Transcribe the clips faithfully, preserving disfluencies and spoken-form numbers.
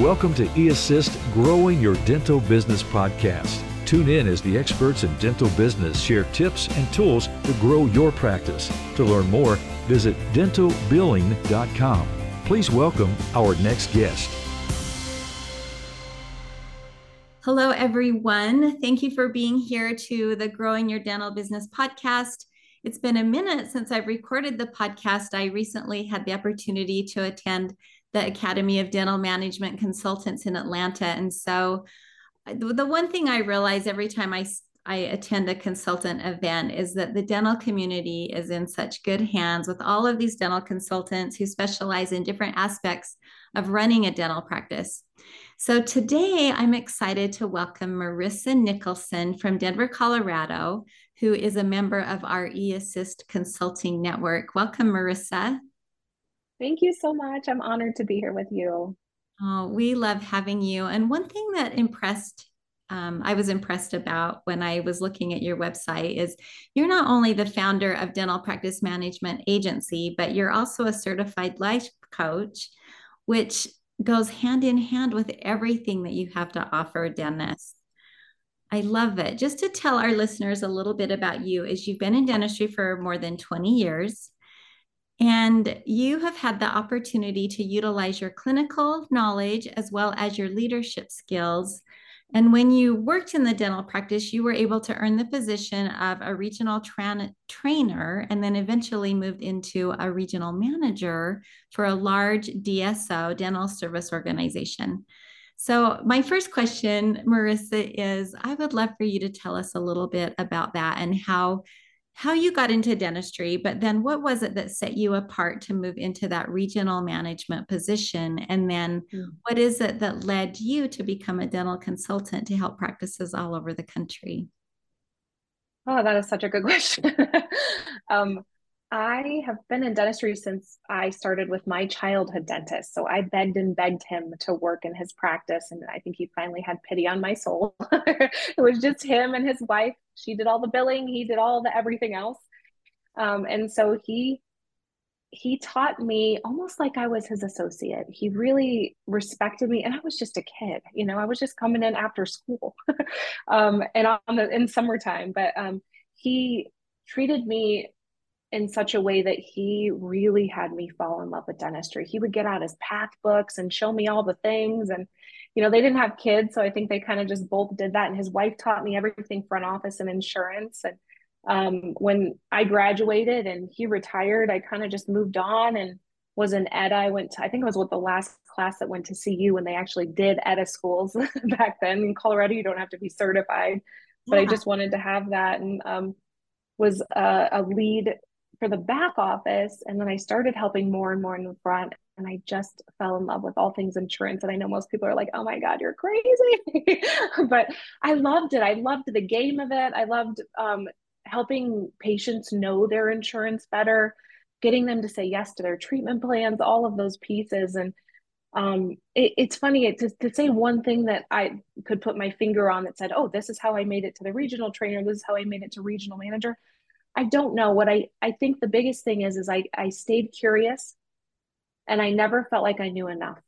Welcome to eAssist Growing Your Dental Business Podcast. Tune in as the experts in dental business share tips and tools to grow your practice. To learn more, visit dental billing dot com. Please welcome our next guest. Hello, everyone. Thank you for being here to the Growing Your Dental Business Podcast. It's been a minute since I've recorded the podcast. I recently had the opportunity to attend the Academy of Dental Management Consultants in Atlanta. And so the one thing I realize every time I, I attend a consultant event is that the dental community is in such good hands with all of these dental consultants who specialize in different aspects of running a dental practice. So today I'm excited to welcome Marissa Nicholson from Denver, Colorado, who is a member of our eAssist Consulting Network. Welcome, Marissa. Thank you so much. I'm honored to be here with you. Oh, we love having you. And one thing that impressed, um, I was impressed about when I was looking at your website is you're not only the founder of Dental Practice Management Agency, but you're also a certified life coach, which goes hand in hand with everything that you have to offer dentists. I love it. Just to tell our listeners a little bit about you is you've been in dentistry for more than twenty years. And you have had the opportunity to utilize your clinical knowledge as well as your leadership skills. And when you worked in the dental practice, you were able to earn the position of a regional tra- trainer and then eventually moved into a regional manager for a large D S O, dental service organization. So my first question, Marissa, is I would love for you to tell us a little bit about that and how how you got into dentistry, but then what was it that set you apart to move into that regional management position? And then mm. what is it that led you to become a dental consultant to help practices all over the country? Oh, that is such a good question. um, I have been in dentistry since I started with my childhood dentist. So I begged and begged him to work in his practice. And I think he finally had pity on my soul. It was just him and his wife. She did all the billing. He did all the everything else. Um, and so he, he taught me almost like I was his associate. He really respected me. And I was just a kid, you know, I was just coming in after school um, and on the, in summertime, but um, he treated me in such a way that he really had me fall in love with dentistry. He would get out his path books and show me all the things. And, you know, they didn't have kids. So I think they kind of just both did that. And his wife taught me everything front office and insurance. And um, when I graduated and he retired, I kind of just moved on and was an ed. I went to, I think it was with the last class that went to C U when they actually did E D A schools back then in Colorado. You don't have to be certified, but yeah. I just wanted to have that. And um, was a, a lead for the back office. And then I started helping more and more in the front. And I just fell in love with all things insurance. And I know most people are like, oh my God, you're crazy. But I loved it. I loved the game of it. I loved um, helping patients know their insurance better, getting them to say yes to their treatment plans, all of those pieces. And um, it, it's funny it, to, to say one thing that I could put my finger on that said, oh, this is how I made it to the regional trainer. This is how I made it to regional manager. I don't know what I, I think the biggest thing is, is I, I stayed curious and I never felt like I knew enough.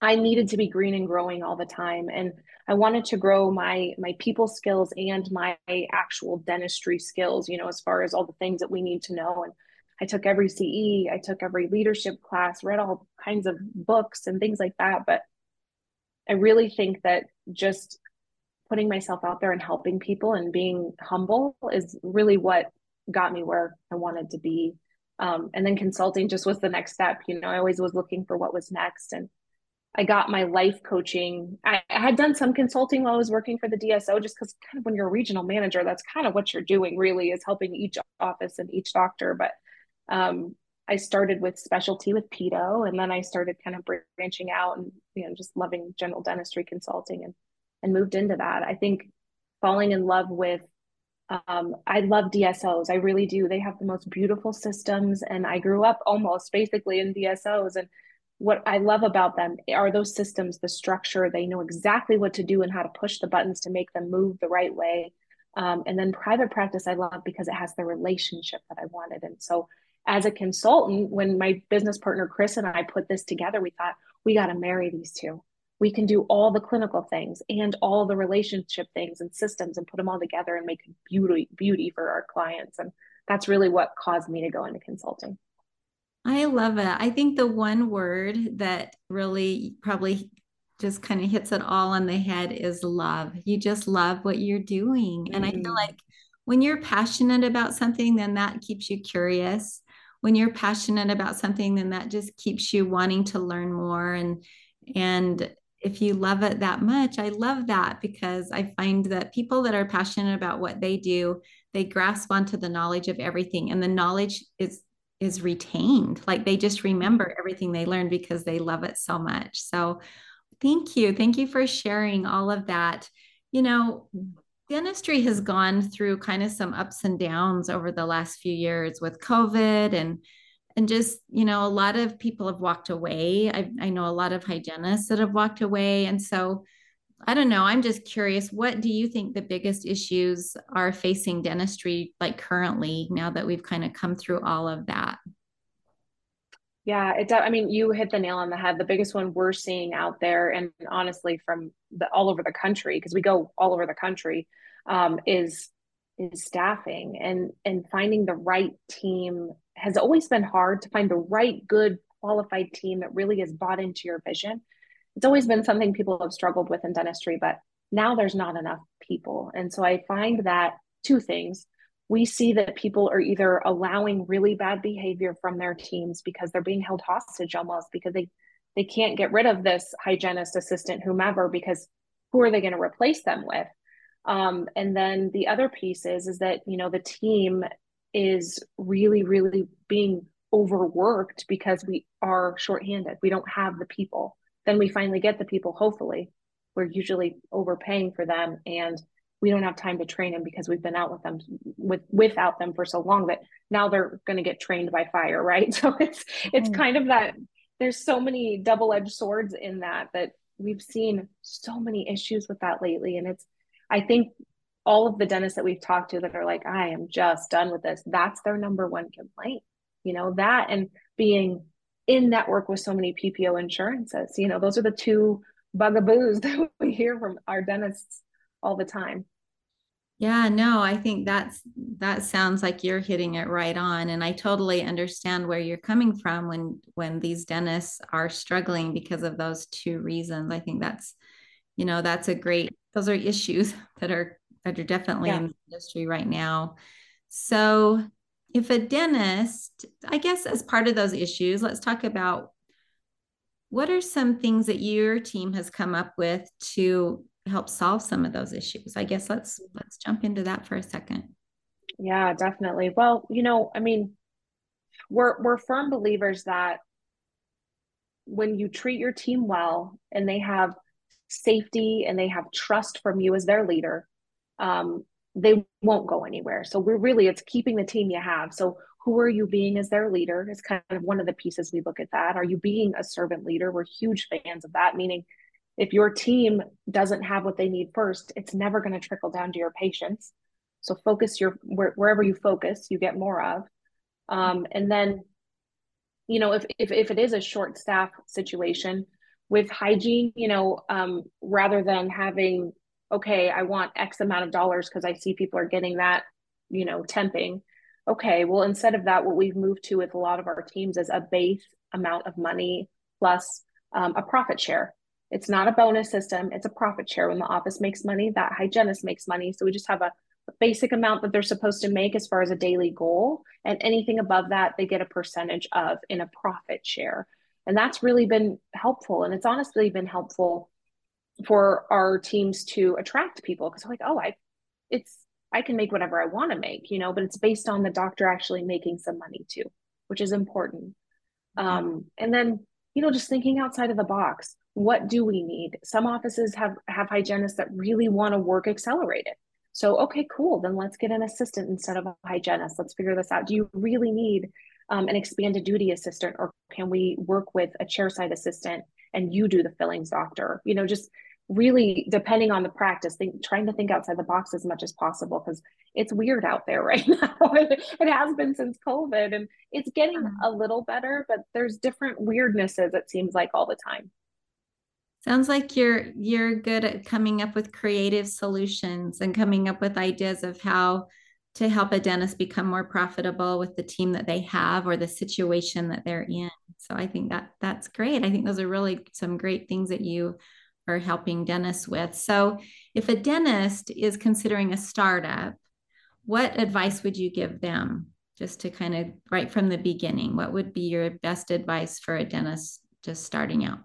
I needed to be green and growing all the time. And I wanted to grow my, my people skills and my actual dentistry skills, you know, as far as all the things that we need to know. And I took every C E, I took every leadership class, read all kinds of books and things like that. But I really think that just putting myself out there and helping people and being humble is really what got me where I wanted to be. Um, and then consulting just was the next step. You know, I always was looking for what was next. And I got my life coaching. I, I had done some consulting while I was working for the D S O, just because kind of when you're a regional manager, that's kind of what you're doing really is helping each office and each doctor. But um, I started with specialty with pedo, and then I started kind of branching out and, you know, just loving general dentistry consulting and and moved into that. I think falling in love with, um, I love D S Os. I really do. They have the most beautiful systems. And I grew up almost basically in D S Os. And what I love about them are those systems, the structure, they know exactly what to do and how to push the buttons to make them move the right way. Um, and then private practice, I love because it has the relationship that I wanted. And so as a consultant, when my business partner, Chris, and I put this together, we thought, we got to marry these two. We can do all the clinical things and all the relationship things and systems and put them all together and make beauty, beauty for our clients. And that's really what caused me to go into consulting. I love it. I think the one word that really probably just kind of hits it all on the head is love. You just love what you're doing. And I feel like when you're passionate about something, then that keeps you curious. When you're passionate about something, then that just keeps you wanting to learn more. And, and if you love it that much, I love that, because I find that people that are passionate about what they do, they grasp onto the knowledge of everything. And the knowledge is, is retained. Like they just remember everything they learned because they love it so much. So thank you. Thank you for sharing all of that. You know, dentistry has gone through kind of some ups and downs over the last few years with COVID, and and just, you know, a lot of people have walked away. I, I know a lot of hygienists that have walked away. And so I don't know, I'm just curious, what do you think the biggest issues are facing dentistry like currently, now that we've kind of come through all of that? Yeah, it, I mean, you hit the nail on the head. The biggest one we're seeing out there, and honestly from the, all over the country, because we go all over the country, um, is is staffing, and and finding the right team has always been hard to find the right, good, qualified team that really is bought into your vision. It's always been something people have struggled with in dentistry, but now there's not enough people. And so I find that two things. We see that people are either allowing really bad behavior from their teams because they're being held hostage almost, because they, they can't get rid of this hygienist, assistant, whomever, because who are they going to replace them with? Um, and then the other piece is, is that, you know, the team is really, really being overworked because we are shorthanded. We don't have the people. Then we finally get the people. Hopefully we're usually overpaying for them, and we don't have time to train them because we've been out with them with without them for so long that now they're going to get trained by fire. Right. So it's, it's kind of that, there's so many double-edged swords in that, that we've seen so many issues with that lately. And it's, I think all of the dentists that we've talked to that are like, I am just done with this. That's their number one complaint, you know, that, and being in network with so many P P O insurances, you know, those are the two bugaboos that we hear from our dentists all the time. Yeah, no, I think that's, that sounds like you're hitting it right on. And I totally understand where you're coming from when, when these dentists are struggling because of those two reasons. I think that's, you know, that's a great, those are issues that are, that are definitely yeah. in the industry right now. So if a dentist, I guess as part of those issues, let's talk about what are some things that your team has come up with to help solve some of those issues? I guess let's let's jump into that for a second. Yeah, definitely. Well, you know, I mean, we're we're firm believers that when you treat your team well and they have safety and they have trust from you as their leader, um, they won't go anywhere. So we're really, it's keeping the team you have. So who are you being as their leader is kind of one of the pieces we look at that. Are you being a servant leader? We're huge fans of that, meaning if your team doesn't have what they need first, it's never going to trickle down to your patients. So focus your, where, wherever you focus, you get more of. Um, and then, you know, if, if, if it is a short staff situation with hygiene, you know, um, rather than having, okay, I want X amount of dollars because I see people are getting that, you know, temping. Okay, well, instead of that, what we've moved to with a lot of our teams is a base amount of money plus um, a profit share. It's not a bonus system. It's a profit share. When the office makes money, that hygienist makes money. So we just have a, a basic amount that they're supposed to make as far as a daily goal. And anything above that, they get a percentage of in a profit share. And that's really been helpful. And it's honestly been helpful for our teams to attract people, because they're like, oh, I, it's, I can make whatever I want to make, you know, but it's based on the doctor actually making some money too, which is important. Um, and then, you know, just thinking outside of the box. What do we need? Some offices have, have hygienists that really want to work accelerated. So, okay, cool. Then let's get an assistant instead of a hygienist. Let's figure this out. Do you really need um, an expanded duty assistant, or can we work with a chairside assistant and you do the fillings, doctor? You know, just really, depending on the practice, think, trying to think outside the box as much as possible, because it's weird out there right now. It has been since COVID, and it's getting a little better, but there's different weirdnesses, it seems like, all the time. Sounds like you're you're good at coming up with creative solutions and coming up with ideas of how to help a dentist become more profitable with the team that they have or the situation that they're in. So I think that that's great. I think those are really some great things that you are helping dentists with. So if a dentist is considering a startup, what advice would you give them, just to kind of right from the beginning? What would be your best advice for a dentist just starting out?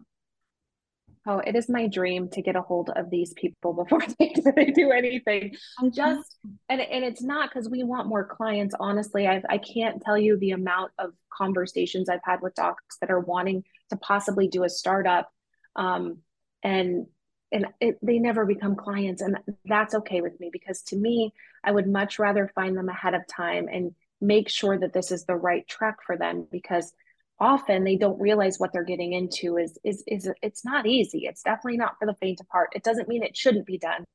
Oh, it is my dream to get a hold of these people before they, they do anything. I'm just, and, and it's not because we want more clients. Honestly, I've, I can't tell you the amount of conversations I've had with docs that are wanting to possibly do a startup. Um, and, and it, they never become clients. And that's okay with me, because to me, I would much rather find them ahead of time and make sure that this is the right track for them, because often they don't realize what they're getting into is, is, is it's not easy. It's definitely not for the faint of heart. It doesn't mean it shouldn't be done,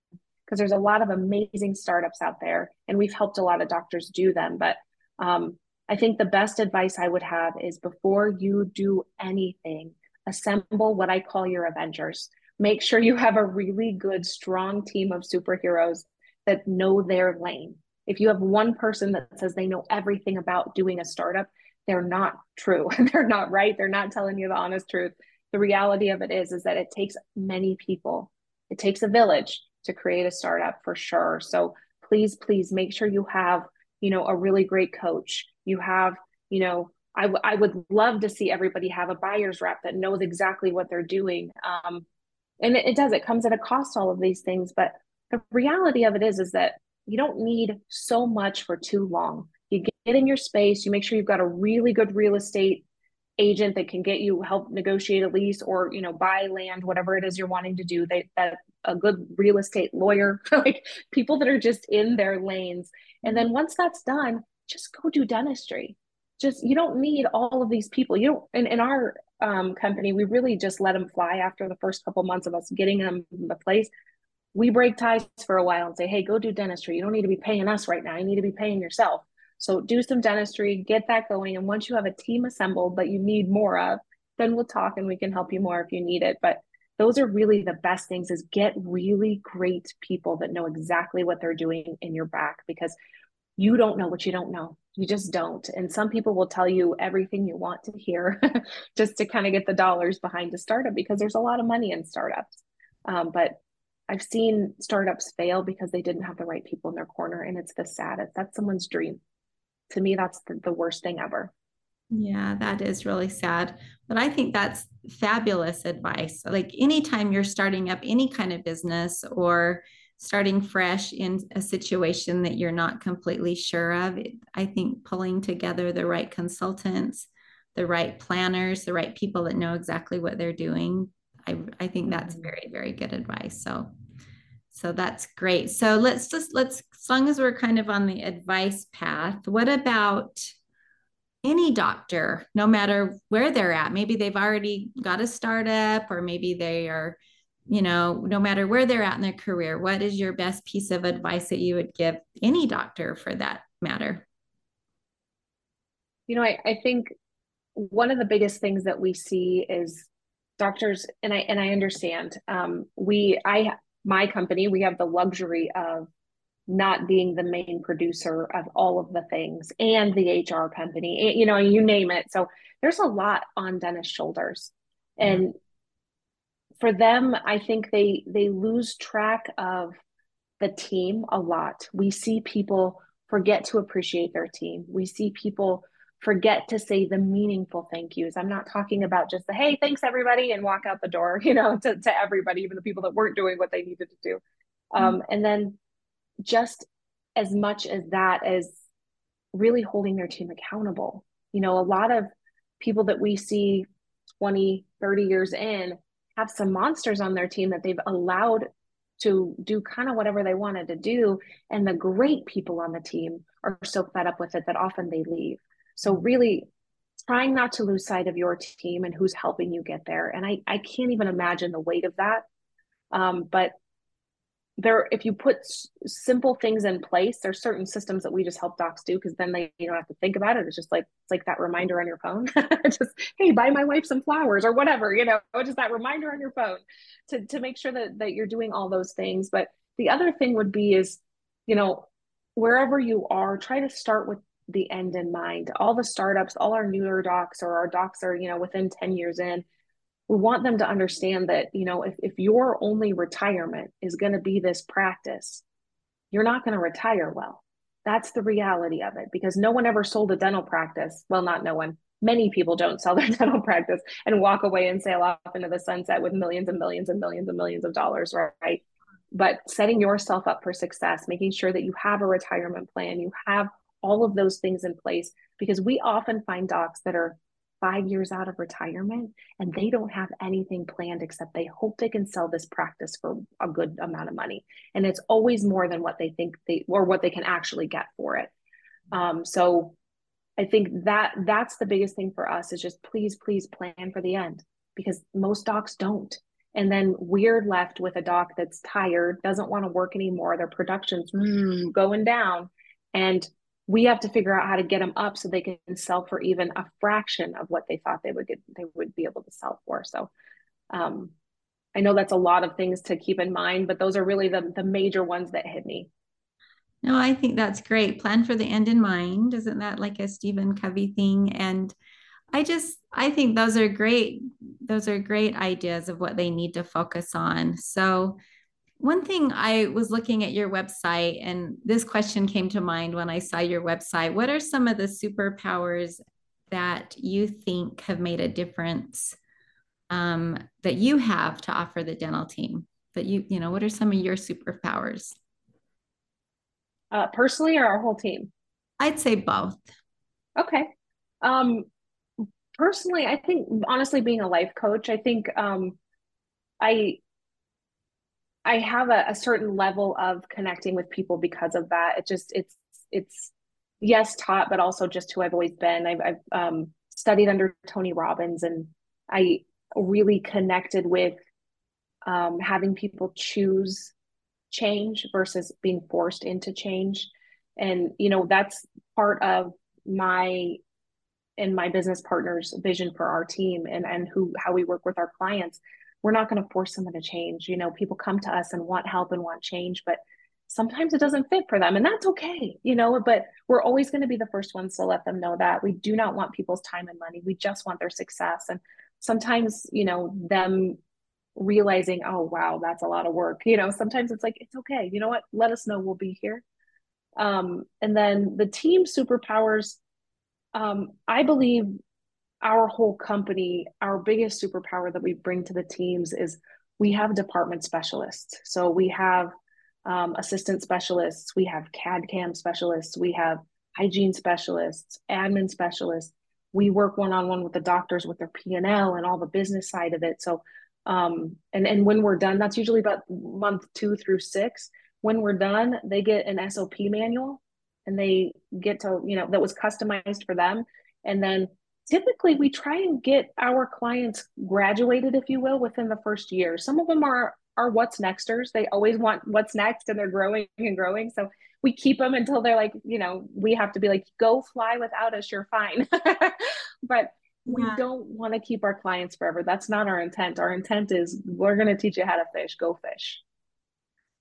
because there's a lot of amazing startups out there, and we've helped a lot of doctors do them. But um, I think the best advice I would have is, before you do anything, assemble what I call your Avengers. Make sure you have a really good, strong team of superheroes that know their lane. If you have one person that says they know everything about doing a startup, they're not true. They're not right. They're not telling you the honest truth. The reality of it is, is that it takes many people. It takes a village to create a startup, for sure. So please, please make sure you have, you know, a really great coach. You have, you know, I, w- I would love to see everybody have a buyer's rep that knows exactly what they're doing. Um, and it, it does, it comes at a cost, all of these things. But the reality of it is, is that you don't need so much for too long. You get in your space, you make sure you've got a really good real estate agent that can get you, help negotiate a lease, or, you know, buy land, whatever it is you're wanting to do. They, that a good real estate lawyer, like people that are just in their lanes. And then once that's done, just go do dentistry. Just, you don't need all of these people. You don't, in, in our um, company, we really just let them fly after the first couple months of us getting them in the place. We break ties for a while and say, hey, go do dentistry. You don't need to be paying us right now. You need to be paying yourself. So do some dentistry, get that going. And once you have a team assembled that you need more of, then we'll talk and we can help you more if you need it. But those are really the best things, is get really great people that know exactly what they're doing in your back, because you don't know what you don't know. You just don't. And some people will tell you everything you want to hear just to kind of get the dollars behind a startup, because there's a lot of money in startups. Um, but I've seen startups fail because they didn't have the right people in their corner. And it's the saddest. That's someone's dream. To me, that's the, the worst thing ever. Yeah, that is really sad. But I think that's fabulous advice. Like, anytime you're starting up any kind of business or starting fresh in a situation that you're not completely sure of, it, I think pulling together the right consultants, the right planners, the right people that know exactly what they're doing, I, I think that's very, very good advice. So So that's great. So let's just, let's, as long as we're kind of on the advice path, what about any doctor, no matter where they're at? Maybe they've already got a startup, or maybe they are, you know, no matter where they're at in their career, what is your best piece of advice that you would give any doctor, for that matter? You know, I, I think one of the biggest things that we see is doctors, and I, and I understand, um, we, I, my company, we have the luxury of not being the main producer of all of the things, and the H R company, you know, you name it. So there's a lot on dentist shoulders. And for them, I think they, they lose track of the team a lot. We see people forget to appreciate their team. We see people forget to say the meaningful thank yous. I'm not talking about just the, hey, thanks everybody, and walk out the door, you know, to, to everybody, even the people that weren't doing what they needed to do. Um, mm-hmm. And then just as much as that as really holding their team accountable. You know, a lot of people that we see twenty, thirty years in have some monsters on their team that they've allowed to do kind of whatever they wanted to do. And the great people on the team are so fed up with it that often they leave. So really trying not to lose sight of your team and who's helping you get there. And I, I can't even imagine the weight of that. Um, but there, if you put s simple things in place, there's certain systems that we just help docs do, because then they you don't have to think about it. It's just like, it's like that reminder on your phone. Just, hey, buy my wife some flowers or whatever, you know, just that reminder on your phone to, to make sure that, that you're doing all those things. But the other thing would be is, you know, wherever you are, try to start with the end in mind. All the startups, all our newer docs, or our docs are, you know, within ten years in, we want them to understand that, you know, if, if your only retirement is going to be this practice, you're not going to retire well. That's the reality of it, because no one ever sold a dental practice. Well, not no one. Many people don't sell their dental practice and walk away and sail off into the sunset with millions and millions and millions and millions of dollars, right? But setting yourself up for success, making sure that you have a retirement plan, you have all of those things in place, because we often find docs that are five years out of retirement and they don't have anything planned except they hope they can sell this practice for a good amount of money. And it's always more than what they think they, or what they can actually get for it. Um, so I think that that's the biggest thing for us, is just please, please plan for the end, because most docs don't. And then we're left with a doc that's tired, doesn't want to work anymore. Their production's going down, and we have to figure out how to get them up so they can sell for even a fraction of what they thought they would get, they would be able to sell for. So um, I know that's a lot of things to keep in mind, but those are really the, the major ones that hit me. No, I think that's great. Plan for the end in mind. Isn't that like a Stephen Covey thing? And I just, I think those are great. Those are great ideas of what they need to focus on. So one thing, I was looking at your website, and this question came to mind when I saw your website. What are some of the superpowers that you think have made a difference um, that you have to offer the dental team? That you, you know, what are some of your superpowers? Uh, personally, or our whole team? I'd say both. Okay. Um, personally, I think, honestly, being a life coach, I think um, I... I have a, a certain level of connecting with people because of that. It just, it's, it's yes, taught, but also just who I've always been. I've, I've um, studied under Tony Robbins, and I really connected with um, having people choose change versus being forced into change. And, you know, that's part of my, and my business partner's vision for our team, and, and who, how we work with our clients. We're not going to force someone to change. You know, people come to us and want help and want change, but sometimes it doesn't fit for them, and that's okay, you know, but we're always going to be the first ones to let them know that we do not want people's time and money. We just want their success. And sometimes, you know, them realizing, oh, wow, that's a lot of work. You know, sometimes it's like, it's okay. You know what? Let us know. We'll be here. Um, and then the team superpowers, um, I believe, our whole company, our biggest superpower that we bring to the teams is we have department specialists. So we have um, assistant specialists, we have C A D cam specialists, we have hygiene specialists, admin specialists. We work one-on-one with the doctors with their P and L and all the business side of it. So, um, and, and when we're done, that's usually about month two through six. When we're done, they get an S O P manual, and they get to, you know, that was customized for them. And then typically, we try and get our clients graduated, if you will, within the first year. Some of them are, are what's nexters. They always want what's next, and they're growing and growing. So we keep them until they're like, you know, we have to be like, go fly without us, you're fine. But we yeah. don't want to keep our clients forever. That's not our intent. Our intent is we're going to teach you how to fish, go fish.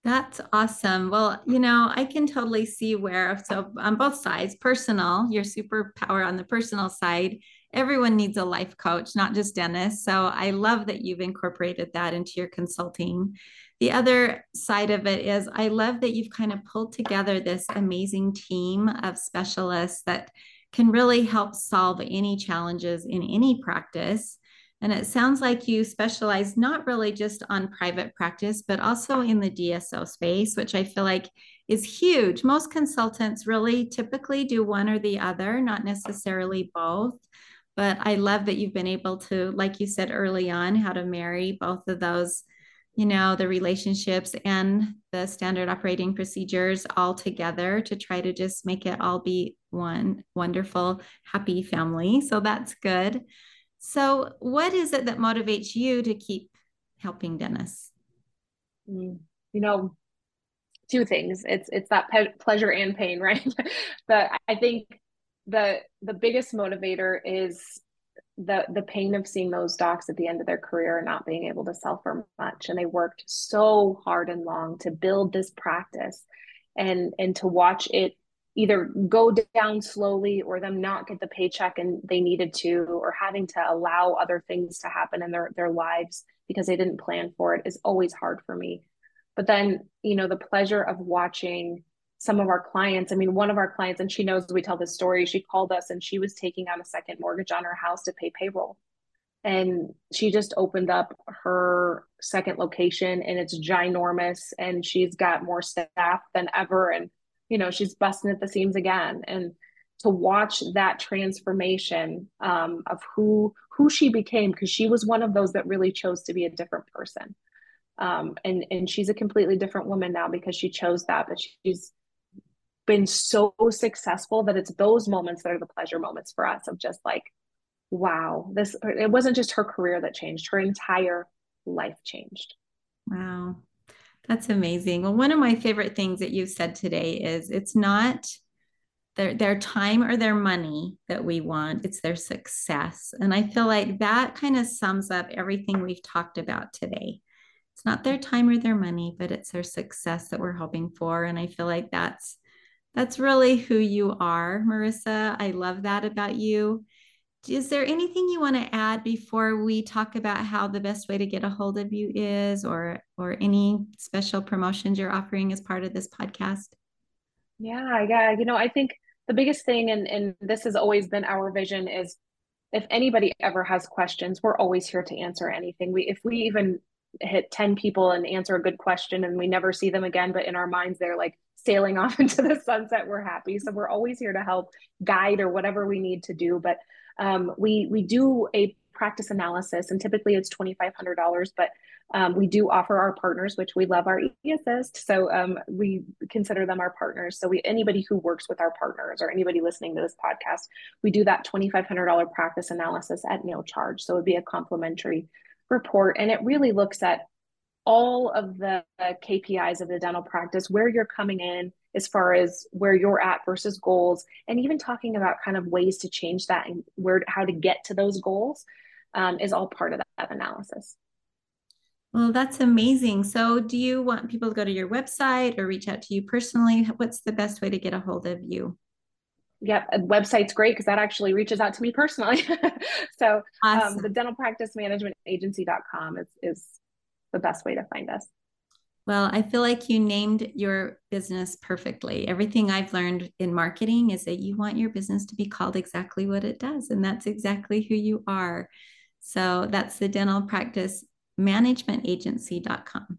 That's awesome. Well, you know, I can totally see where, so on both sides, personal, your superpower on the personal side, everyone needs a life coach, not just dentists. So I love that you've incorporated that into your consulting. The other side of it is, I love that you've kind of pulled together this amazing team of specialists that can really help solve any challenges in any practice. And it sounds like you specialize not really just on private practice, but also in the D S O space, which I feel like is huge. Most consultants really typically do one or the other, not necessarily both. But I love that you've been able to, like you said early on, how to marry both of those, you know, the relationships and the standard operating procedures all together to try to just make it all be one wonderful, happy family. So that's good. So what is it that motivates you to keep helping dentists? you know, two things. It's it's that pe- pleasure and pain, right? But I think the the biggest motivator is the the pain of seeing those docs at the end of their career and not being able to sell for much. And they worked so hard and long to build this practice, and and to watch it either go down slowly or them not get the paycheck and they needed to, or having to allow other things to happen in their, their lives because they didn't plan for it, is always hard for me. But then, you know, the pleasure of watching some of our clients. I mean, one of our clients, and she knows we tell this story, she called us and she was taking out a second mortgage on her house to pay payroll. And she just opened up her second location and it's ginormous and she's got more staff than ever. And you know, she's busting at the seams again. And to watch that transformation um, of who who she became, because she was one of those that really chose to be a different person. Um, and, and she's a completely different woman now because she chose that. But she's been so successful that it's those moments that are the pleasure moments for us, of just like, wow, this, it wasn't just her career that changed, her entire life changed. Wow. That's amazing. Well, one of my favorite things that you've said today is it's not their, their time or their money that we want, it's their success. And I feel like that kind of sums up everything we've talked about today. It's not their time or their money, but it's their success that we're hoping for. And I feel like that's, that's really who you are, Marissa. I love that about you. Is there anything you want to add before we talk about how the best way to get a hold of you is, or or any special promotions you're offering as part of this podcast? Yeah, yeah. You know, I think the biggest thing, and, and this has always been our vision, is if anybody ever has questions, we're always here to answer anything. We, if we even hit ten people and answer a good question and we never see them again, but in our minds, they're like sailing off into the sunset, we're happy. So we're always here to help guide or whatever we need to do. But Um, we we do a practice analysis, and typically it's twenty-five hundred dollars, but um, we do offer our partners, which we love our eAssist. So um, we consider them our partners. So we, anybody who works with our partners or anybody listening to this podcast, we do that twenty-five hundred dollars practice analysis at no charge. So it'd be a complimentary report. And it really looks at all of the K P Is of the dental practice, where you're coming in as far as where you're at versus goals, and even talking about kind of ways to change that and where, how to get to those goals um, is all part of that analysis. Well, that's amazing. So do you want people to go to your website or reach out to you personally? What's the best way to get a hold of you? Yep. A website's great because that actually reaches out to me personally. So awesome. um, the dental practice management agency dot com is, is the best way to find us. Well, I feel like you named your business perfectly. Everything I've learned in marketing is that you want your business to be called exactly what it does. And that's exactly who you are. So that's the dental practice management agency dot com.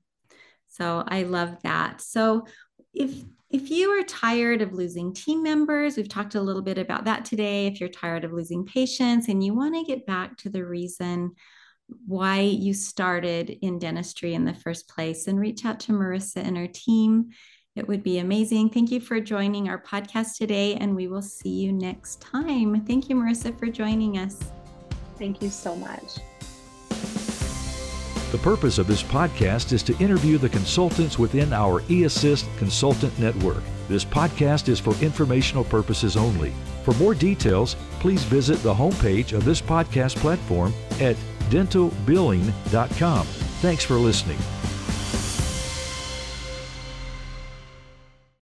So I love that. So if, if you are tired of losing team members, we've talked a little bit about that today. If you're tired of losing patients and you want to get back to the reason why you started in dentistry in the first place, and reach out to Marissa and her team. It would be amazing. Thank you for joining our podcast today, and we will see you next time. Thank you, Marissa, for joining us. Thank you so much. The purpose of this podcast is to interview the consultants within our eAssist Consultant Network. This podcast is for informational purposes only. For more details, please visit the homepage of this podcast platform at dental billing dot com. Thanks for listening.